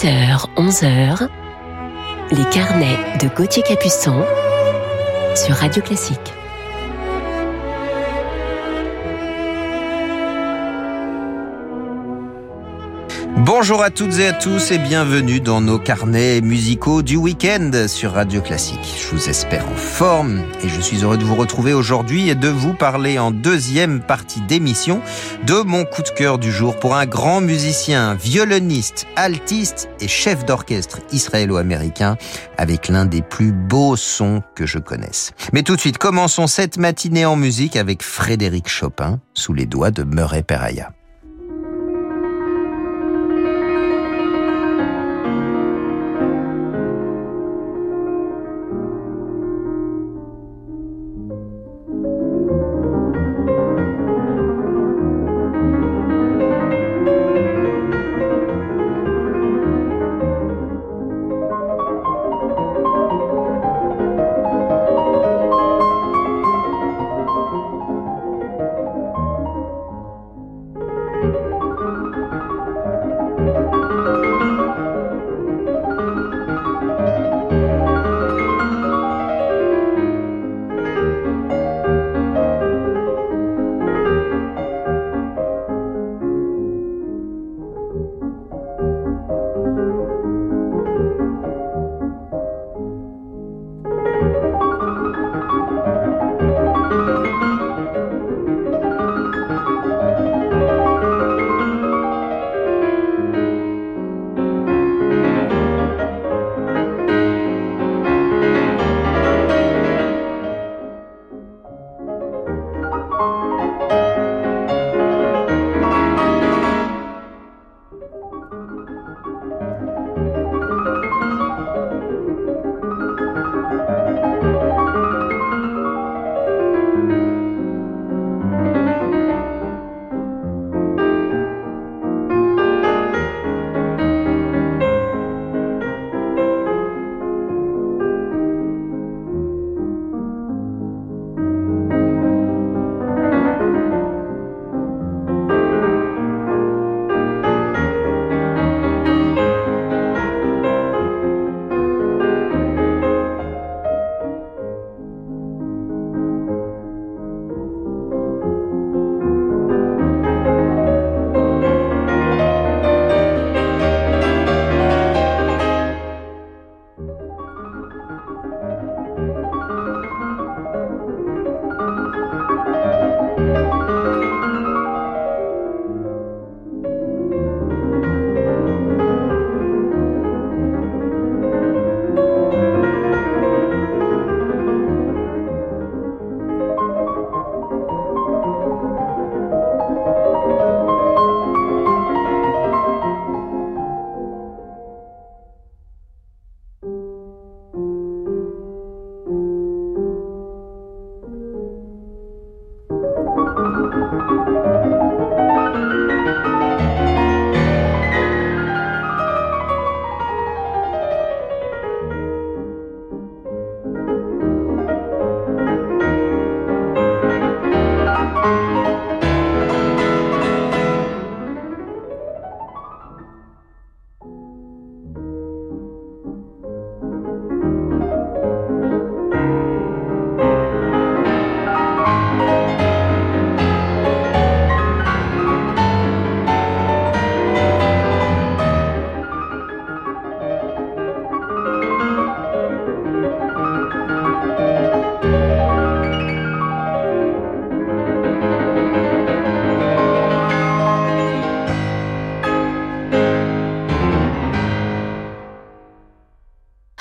10h-11h, les carnets de Gauthier Capuçon sur Radio Classique. Bonjour à toutes et à tous et bienvenue dans nos carnets musicaux du week-end sur Radio Classique. Je vous espère en forme et je suis heureux de vous retrouver aujourd'hui et de vous parler en deuxième partie d'émission de mon coup de cœur du jour pour un grand musicien, violoniste, altiste et chef d'orchestre israélo-américain avec l'un des plus beaux sons que je connaisse. Mais tout de suite, commençons cette matinée en musique avec Frédéric Chopin sous les doigts de Murray Perahia.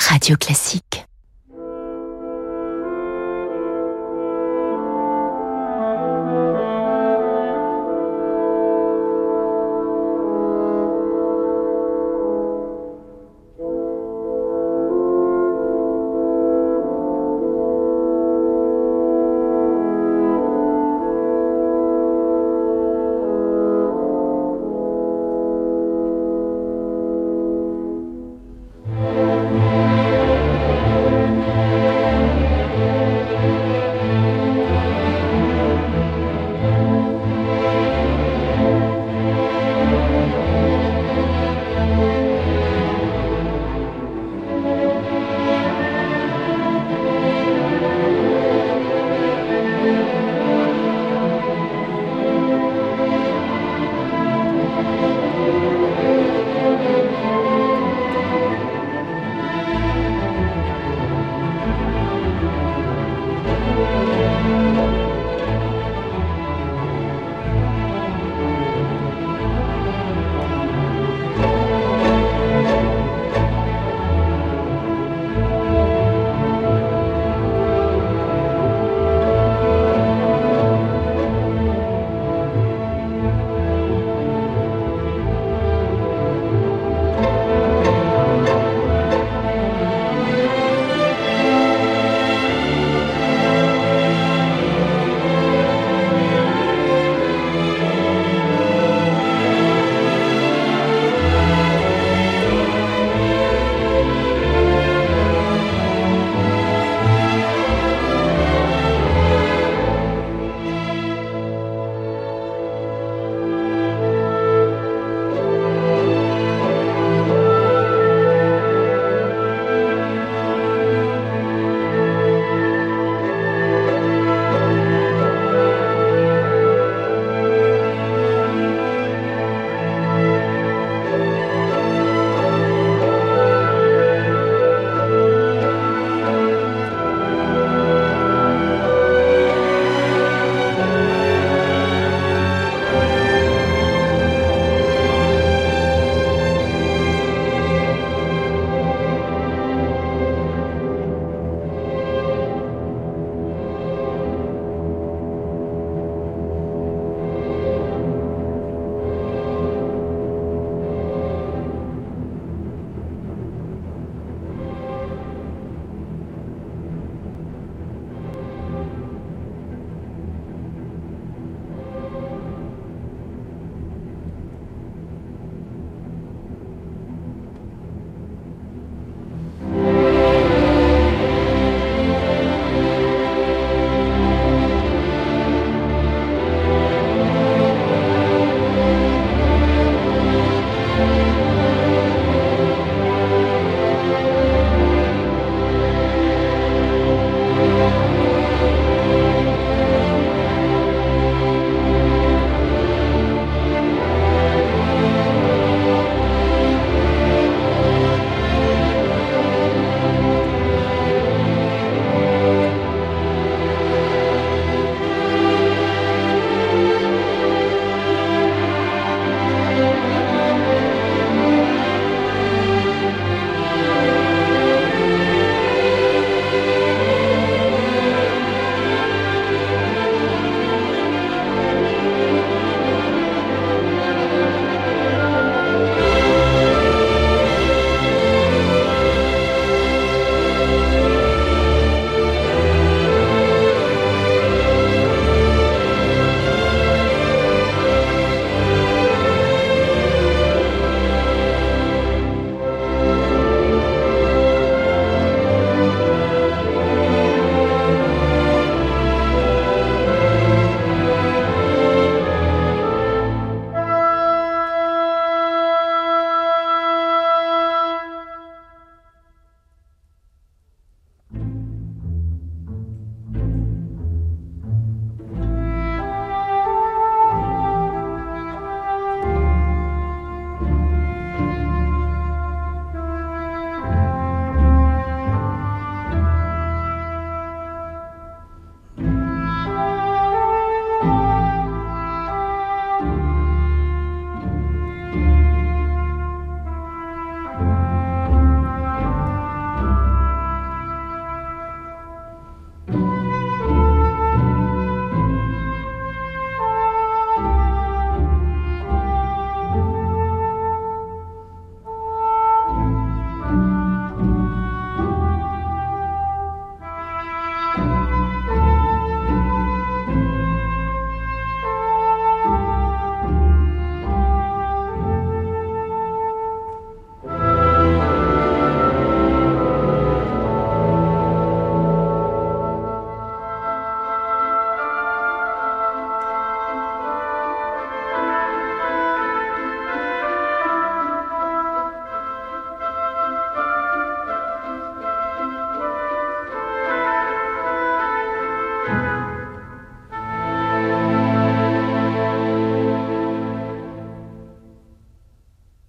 Radio Classique.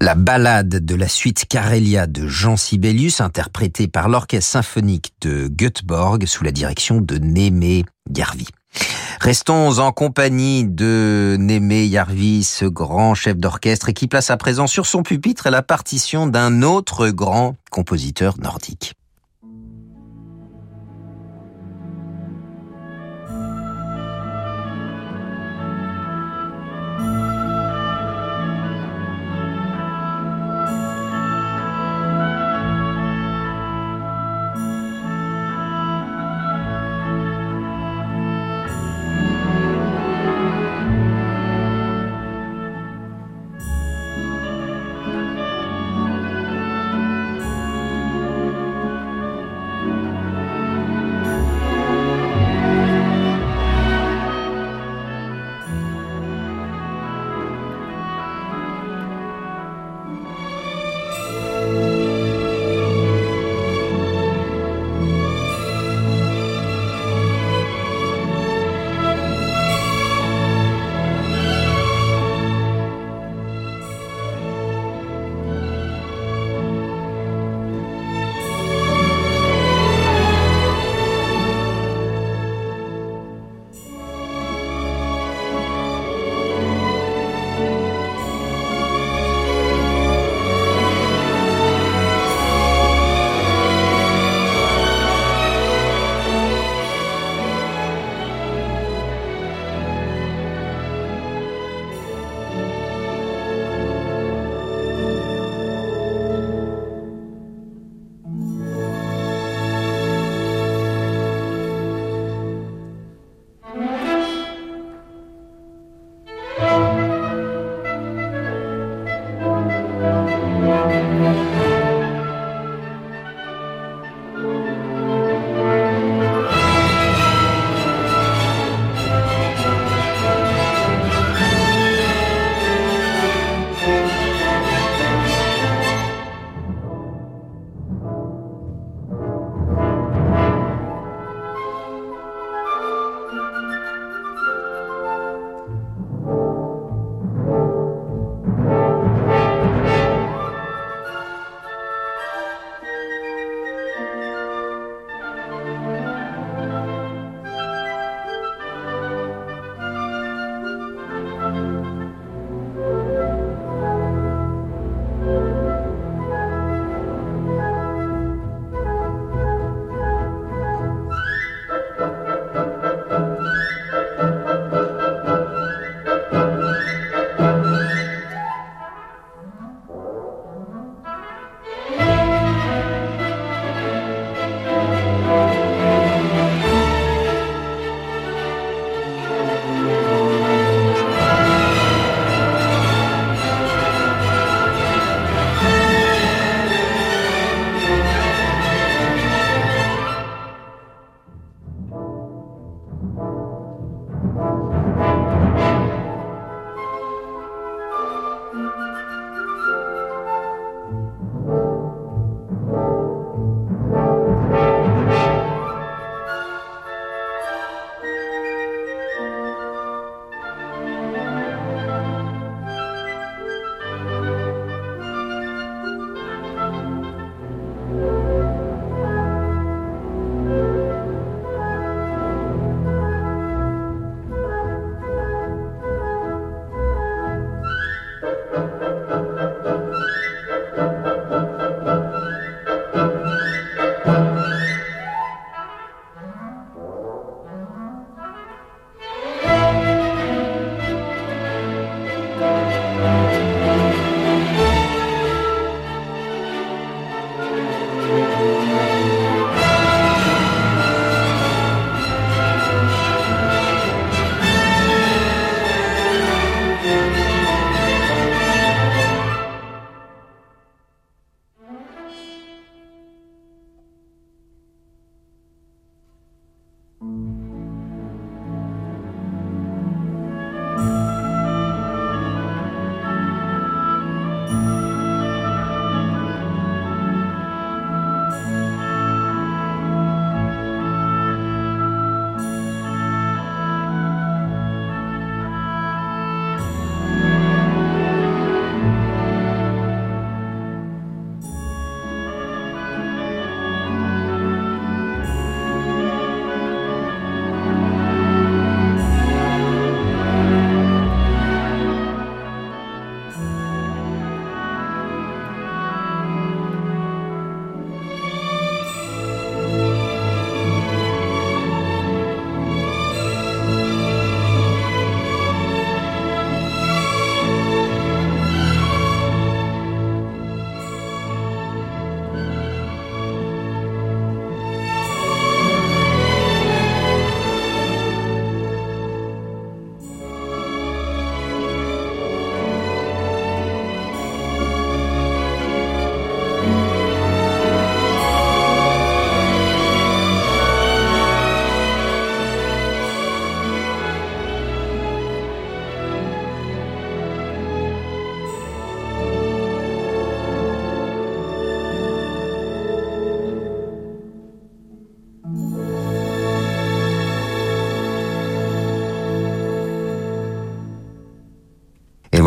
la ballade de la suite Carélia de Jean Sibelius, interprétée par l'orchestre symphonique de Göteborg sous la direction de Neeme Järvi. Restons en compagnie de Neeme Järvi, ce grand chef d'orchestre, et qui place à présent sur son pupitre la partition d'un autre grand compositeur nordique.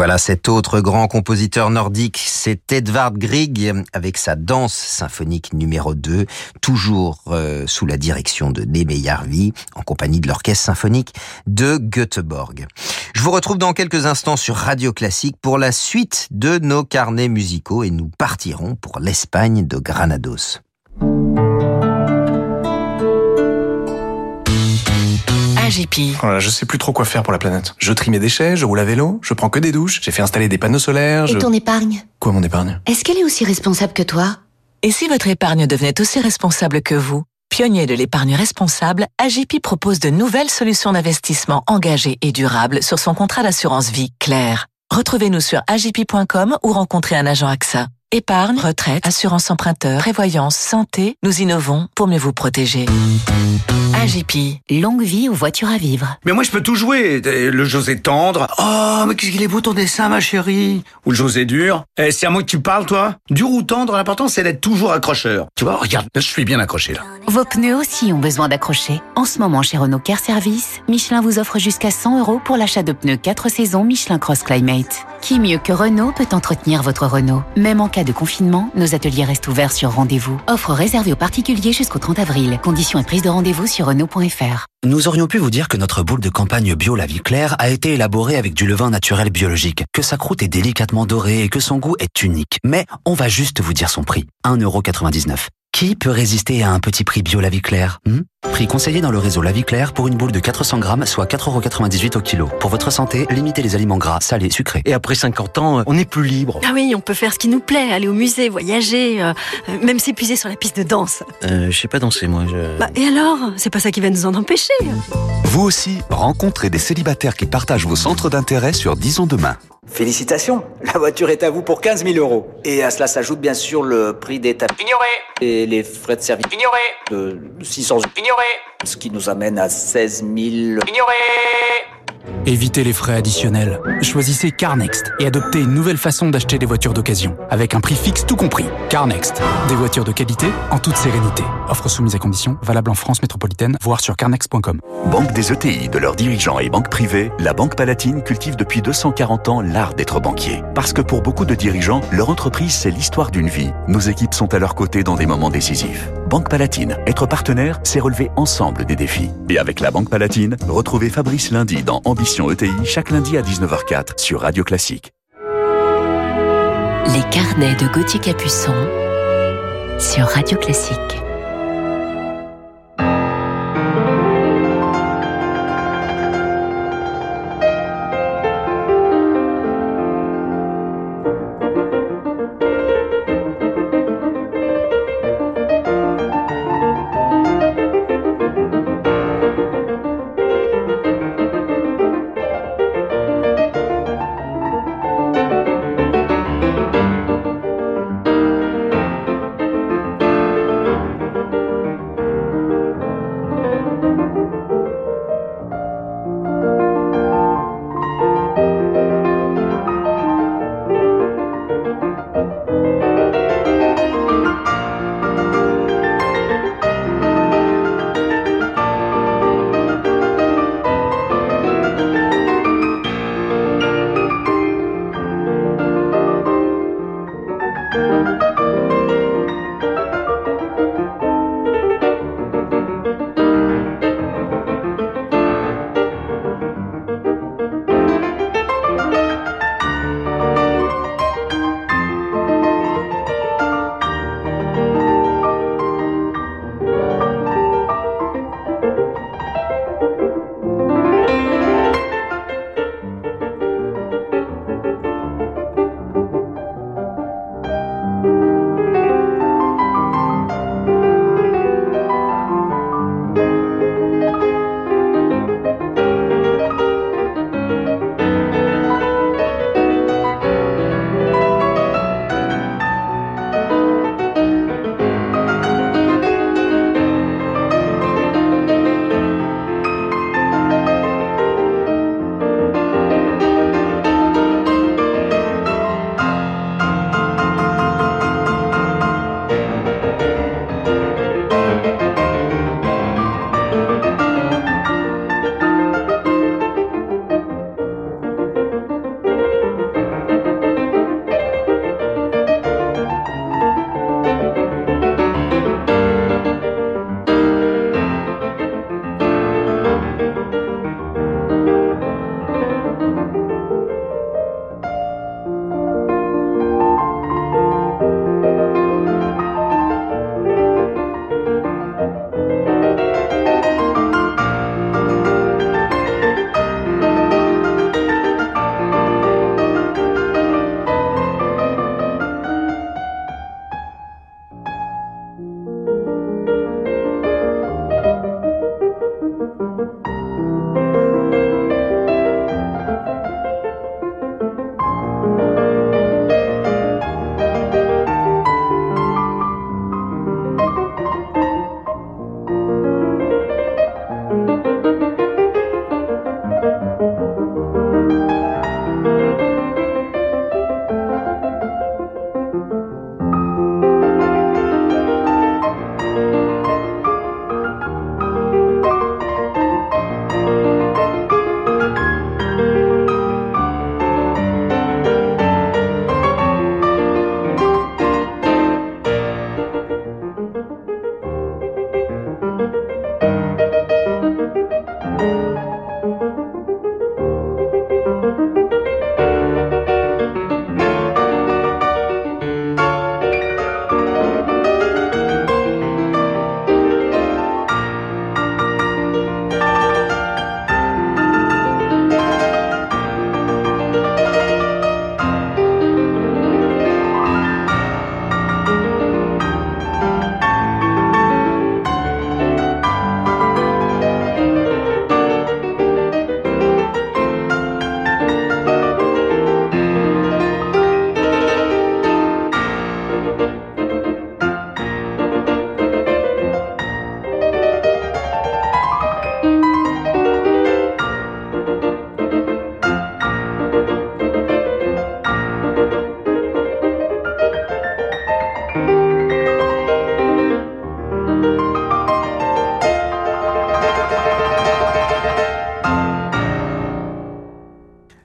voilà cet autre grand compositeur nordique, c'est Edvard Grieg avec sa danse symphonique numéro 2, toujours sous la direction de Neeme Järvi, en compagnie de l'orchestre symphonique de Göteborg. Je vous retrouve dans quelques instants sur Radio Classique pour la suite de nos carnets musicaux et nous partirons pour l'Espagne de Granados. Agipi. Oh là, je sais plus trop quoi faire pour la planète. Je trie mes déchets, je roule à vélo, je prends que des douches, j'ai fait installer des panneaux solaires... Et ton épargne ? Quoi, mon épargne ? Est-ce qu'elle est aussi responsable que toi ? Et si votre épargne devenait aussi responsable que vous ? Pionnier de l'épargne responsable, Agipi propose de nouvelles solutions d'investissement engagées et durables sur son contrat d'assurance vie Claire. Retrouvez-nous sur agipi.com ou rencontrez un agent AXA. Épargne, retraite, assurance emprunteur, prévoyance, santé, nous innovons pour mieux vous protéger. Agipi, longue vie aux voitures à vivre. Mais moi je peux tout jouer, le José tendre. Oh, mais qu'est-ce qu'il est beau ton dessin ma chérie. Ou le José dur. C'est à moi que tu parles toi. Dur ou tendre, l'important c'est d'être toujours accrocheur. Tu vois, regarde, là, je suis bien accroché là. Vos pneus aussi ont besoin d'accrocher. En ce moment chez Renault Car Service, Michelin vous offre jusqu'à 100 € pour l'achat de pneus 4 saisons Michelin Cross Climate. Qui mieux que Renault peut entretenir votre Renault. Même en cas de confinement, nos ateliers restent ouverts sur rendez-vous. Offre réservée aux particuliers jusqu'au 30 avril. Conditions et prise de rendez-vous sur Renault.fr. Nous aurions pu vous dire que notre boule de campagne bio La Vie Claire a été élaborée avec du levain naturel biologique, que sa croûte est délicatement dorée et que son goût est unique. Mais on va juste vous dire son prix, 1,99 €. Qui peut résister à un petit prix bio La Vie Claire Prix conseillé dans le réseau La Vie Claire pour une boule de 400 grammes, soit 4,98 € au kilo. Pour votre santé, limitez les aliments gras, salés, sucrés. Et après 50 ans, on est plus libre. Ah oui, on peut faire ce qui nous plaît, aller au musée, voyager, même s'épuiser sur la piste de danse. Je sais pas danser, moi. Bah, et alors ? C'est pas ça qui va nous en empêcher. Vous aussi, rencontrez des célibataires qui partagent vos centres d'intérêt sur Disons Demain. Félicitations, la voiture est à vous pour 15 000 €. Et à cela s'ajoute bien sûr le prix des tapis. Ignoré. Et les frais de service. Ignoré. De 600 €. Ignoré. Ce qui nous amène à 16 000. Ignoré. Évitez les frais additionnels. Choisissez Carnext et adoptez une nouvelle façon d'acheter des voitures d'occasion. Avec un prix fixe tout compris. Carnext. Des voitures de qualité en toute sérénité. Offre soumise à conditions, valable en France métropolitaine, voire sur carnext.com. Banque des ETI, de leurs dirigeants et banque privée, la Banque Palatine cultive depuis 240 ans l'art d'être banquier. Parce que pour beaucoup de dirigeants, leur entreprise c'est l'histoire d'une vie. Nos équipes sont à leur côté dans des moments décisifs. Banque Palatine, être partenaire, c'est relever ensemble des défis. Et avec la Banque Palatine, retrouvez Fabrice Lundi dans Ambition ETI, chaque lundi à 19h04 sur Radio Classique. Les carnets de Gauthier Capuçon sur Radio Classique.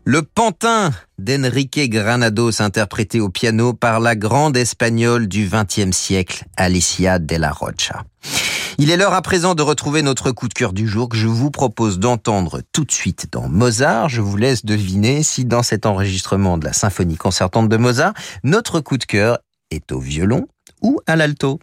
Le Pantin d'Enrique Granados, interprété au piano par la grande espagnole du XXe siècle, Alicia de la Rocha. Il est l'heure à présent de retrouver notre coup de cœur du jour que je vous propose d'entendre tout de suite dans Mozart. Je vous laisse deviner si dans cet enregistrement de la symphonie concertante de Mozart, notre coup de cœur est au violon ou à l'alto.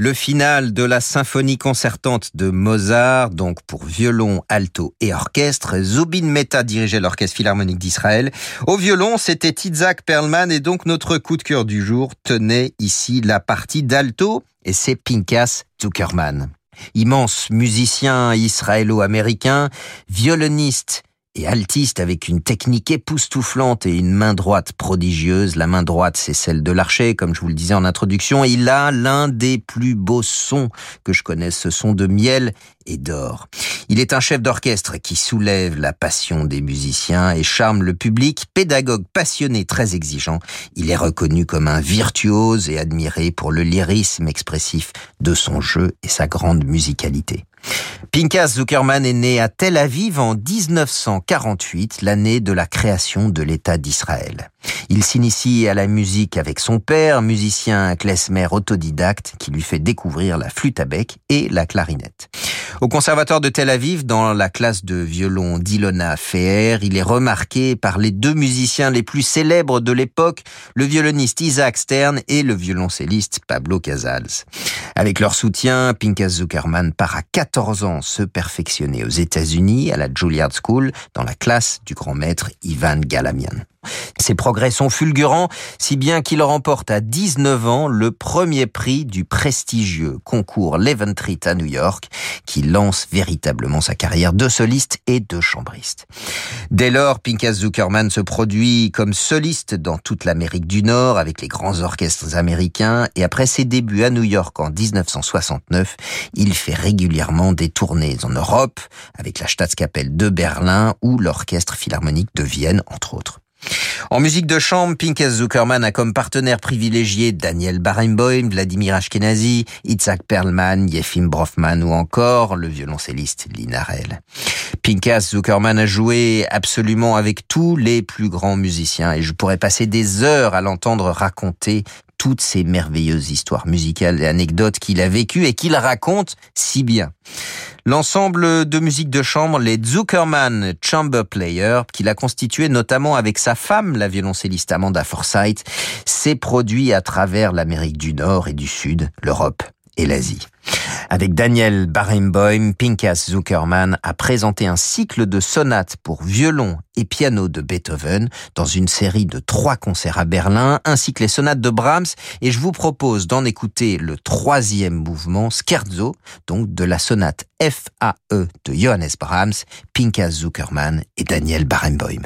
Le final de la symphonie concertante de Mozart, donc pour violon, alto et orchestre. Zubin Mehta dirigeait l'Orchestre Philharmonique d'Israël. Au violon, c'était Itzhak Perlman et donc notre coup de cœur du jour tenait ici la partie d'alto et c'est Pinchas Zukerman. Immense musicien israélo-américain, violoniste et altiste avec une technique époustouflante et une main droite prodigieuse. La main droite, c'est celle de l'archet, comme je vous le disais en introduction. Il a l'un des plus beaux sons que je connaisse, ce son de miel et d'or. Il est un chef d'orchestre qui soulève la passion des musiciens et charme le public. Pédagogue passionné, très exigeant, il est reconnu comme un virtuose et admiré pour le lyrisme expressif de son jeu et sa grande musicalité. Pinchas Zukerman est né à Tel Aviv en 1948, l'année de la création de l'État d'Israël. Il s'initie à la musique avec son père, musicien klezmer autodidacte, qui lui fait découvrir la flûte à bec et la clarinette. Au conservatoire de Tel Aviv, dans la classe de violon d'Ilona Feher, il est remarqué par les deux musiciens les plus célèbres de l'époque, le violoniste Isaac Stern et le violoncelliste Pablo Casals. Avec leur soutien, Pinchas Zukerman part à 14 ans se perfectionner aux États-Unis à la Juilliard School dans la classe du grand maître Ivan Galamian. Ses progrès sont fulgurants, si bien qu'il remporte à 19 ans le premier prix du prestigieux concours Leventritt à New York, qui lance véritablement sa carrière de soliste et de chambriste. Dès lors, Pinchas Zukerman se produit comme soliste dans toute l'Amérique du Nord avec les grands orchestres américains et après ses débuts à New York en 1969, il fait régulièrement des tournées en Europe avec la Staatskapelle de Berlin ou l'Orchestre Philharmonique de Vienne, entre autres. En musique de chambre, Pinchas Zukerman a comme partenaires privilégiés Daniel Barenboim, Vladimir Ashkenazi, Itzhak Perlman, Yefim Brofman ou encore le violoncelliste Lina Rel. Pinchas Zukerman a joué absolument avec tous les plus grands musiciens et je pourrais passer des heures à l'entendre raconter toutes ces merveilleuses histoires musicales et anecdotes qu'il a vécues et qu'il raconte si bien. L'ensemble de musique de chambre, les Zukerman Chamber Players, qu'il a constitué notamment avec sa femme, la violoncelliste Amanda Forsythe, s'est produit à travers l'Amérique du Nord et du Sud, l'Europe et l'Asie. Avec Daniel Barenboim, Pinchas Zukerman a présenté un cycle de sonates pour violon et piano de Beethoven dans une série de 3 concerts à Berlin, ainsi que les sonates de Brahms, et je vous propose d'en écouter le 3e mouvement, Scherzo, donc de la sonate FAE de Johannes Brahms, Pinchas Zukerman et Daniel Barenboim.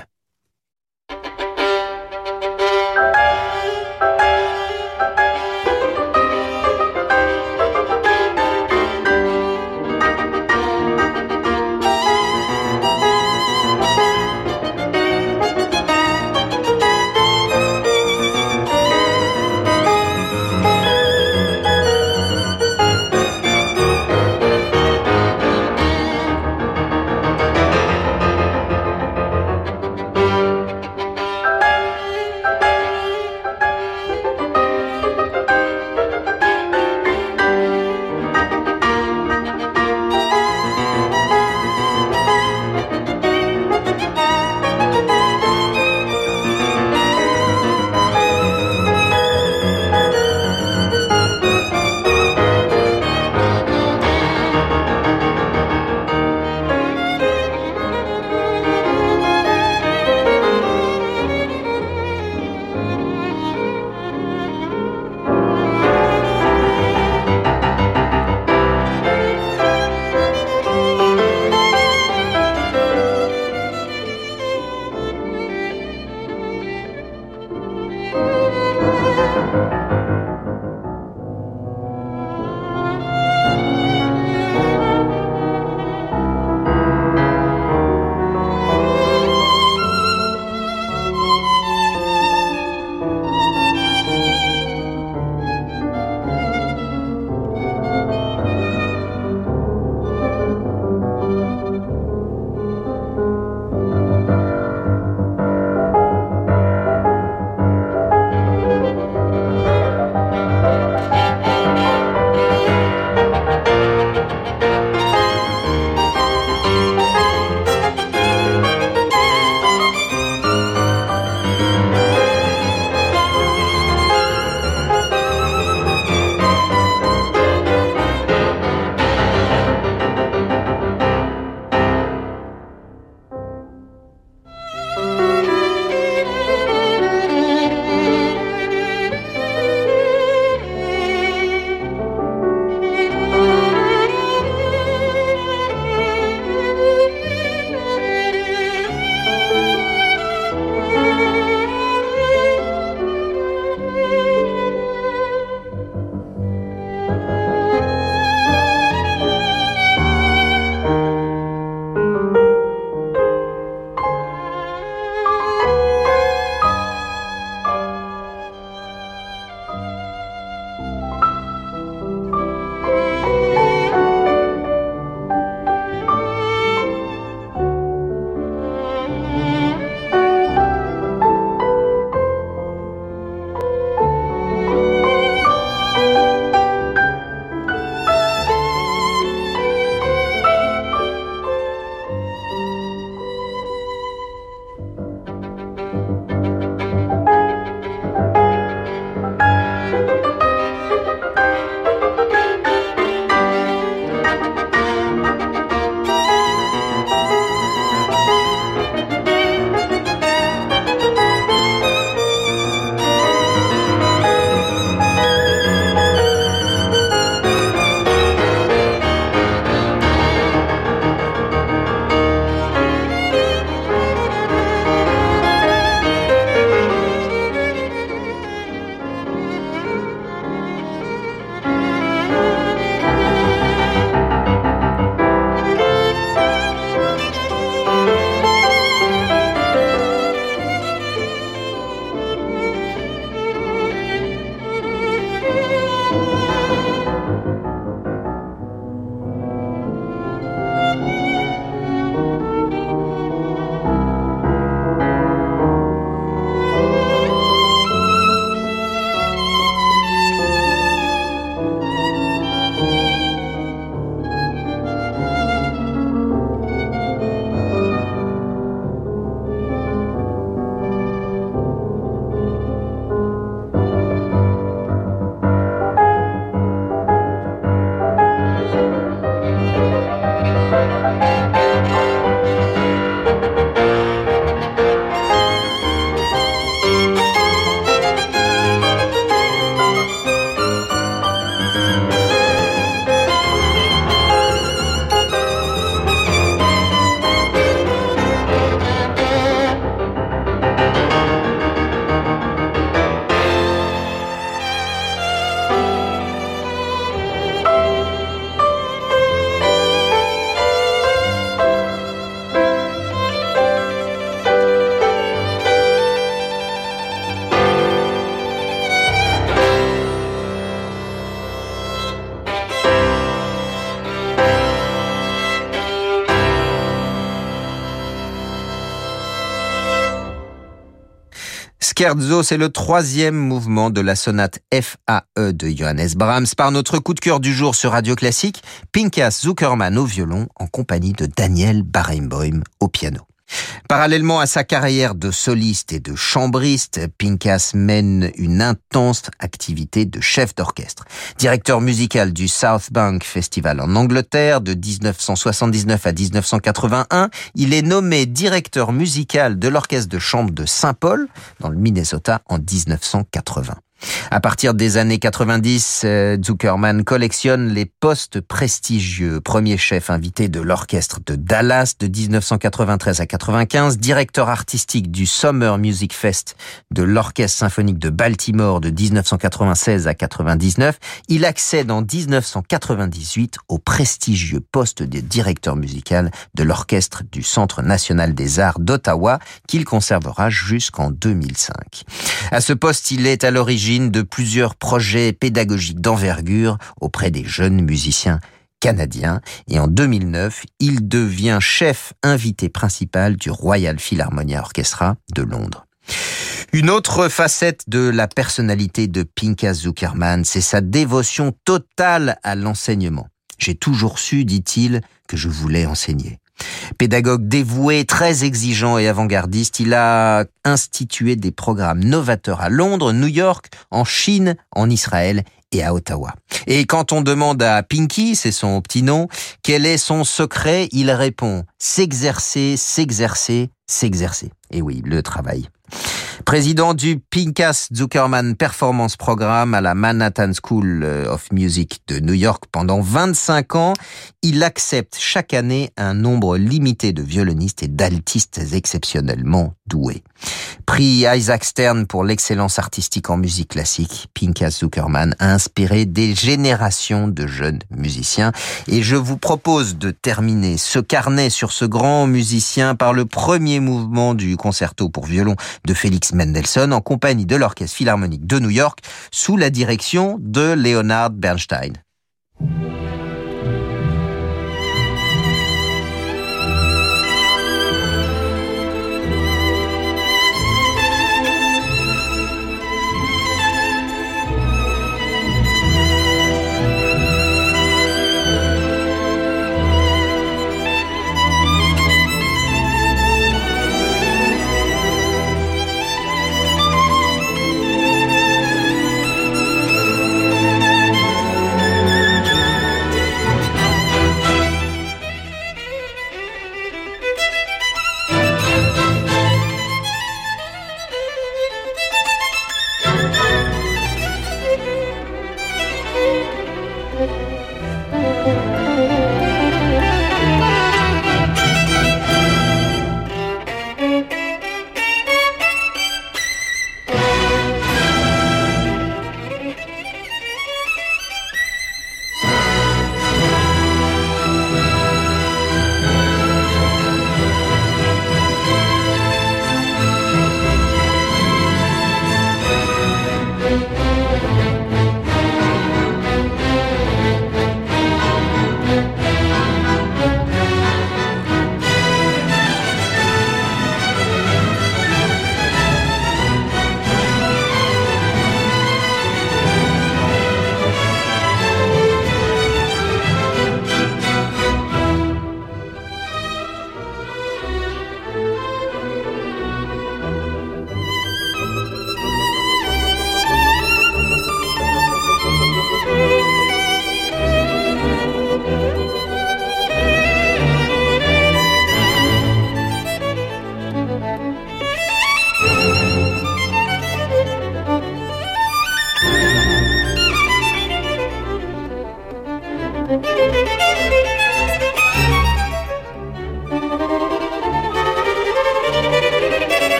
Scherzo, c'est le troisième mouvement de la sonate FAE de Johannes Brahms par notre coup de cœur du jour sur Radio Classique, Pinchas Zukerman au violon en compagnie de Daniel Barenboim au piano. Parallèlement à sa carrière de soliste et de chambriste, Pinchas mène une intense activité de chef d'orchestre. Directeur musical du South Bank Festival en Angleterre de 1979 à 1981, il est nommé directeur musical de l'orchestre de chambre de Saint-Paul dans le Minnesota en 1980. À partir des années 90, Zukerman collectionne les postes prestigieux. Premier chef invité de l'orchestre de Dallas de 1993 à 95, directeur artistique du Summer Music Fest de l'orchestre symphonique de Baltimore de 1996 à 99. Il accède en 1998 au prestigieux poste de directeur musical de l'orchestre du Centre National des Arts d'Ottawa qu'il conservera jusqu'en 2005. À ce poste, il est à l'origine de plusieurs projets pédagogiques d'envergure auprès des jeunes musiciens canadiens. Et en 2009, il devient chef invité principal du Royal Philharmonia Orchestra de Londres. Une autre facette de la personnalité de Pinchas Zukerman, c'est sa dévotion totale à l'enseignement. « J'ai toujours su, dit-il, que je voulais enseigner ». Pédagogue dévoué, très exigeant et avant-gardiste, il a institué des programmes novateurs à Londres, New York, en Chine, en Israël et à Ottawa. Et quand on demande à Pinky, c'est son petit nom, quel est son secret, il répond « s'exercer, s'exercer, s'exercer ». Et oui, le travail. Président du Pinchas Zukerman Performance Programme à la Manhattan School of Music de New York pendant 25 ans, il accepte chaque année un nombre limité de violonistes et d'altistes exceptionnellement doués. Prix Isaac Stern pour l'excellence artistique en musique classique, Pinchas Zukerman a inspiré des générations de jeunes musiciens. Et je vous propose de terminer ce carnet sur ce grand musicien par le premier mouvement du concerto pour violon de Félix Mendelssohn en compagnie de l'Orchestre Philharmonique de New York sous la direction de Leonard Bernstein.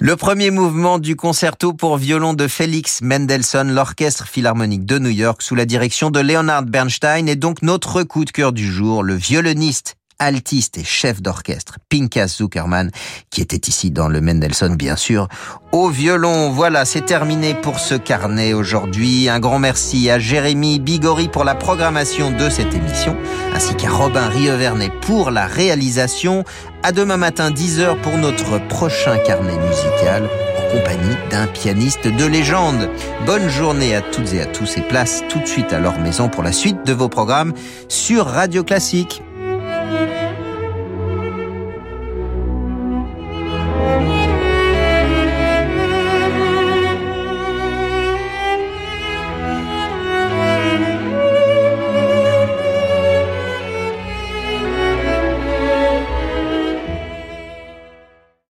Le premier mouvement du concerto pour violon de Félix Mendelssohn, l'orchestre philharmonique de New York sous la direction de Leonard Bernstein, est donc notre coup de cœur du jour, le violoniste, altiste et chef d'orchestre Pinchas Zukerman, qui était ici dans le Mendelssohn bien sûr, au violon. Voilà, c'est terminé pour ce carnet aujourd'hui. Un grand merci à Jérémy Bigori pour la programmation de cette émission, ainsi qu'à Robin Rieuvernet pour la réalisation. À demain matin, 10h, pour notre prochain carnet musical, en compagnie d'un pianiste de légende. Bonne journée à toutes et à tous, et place tout de suite à leur maison pour la suite de vos programmes sur Radio Classique.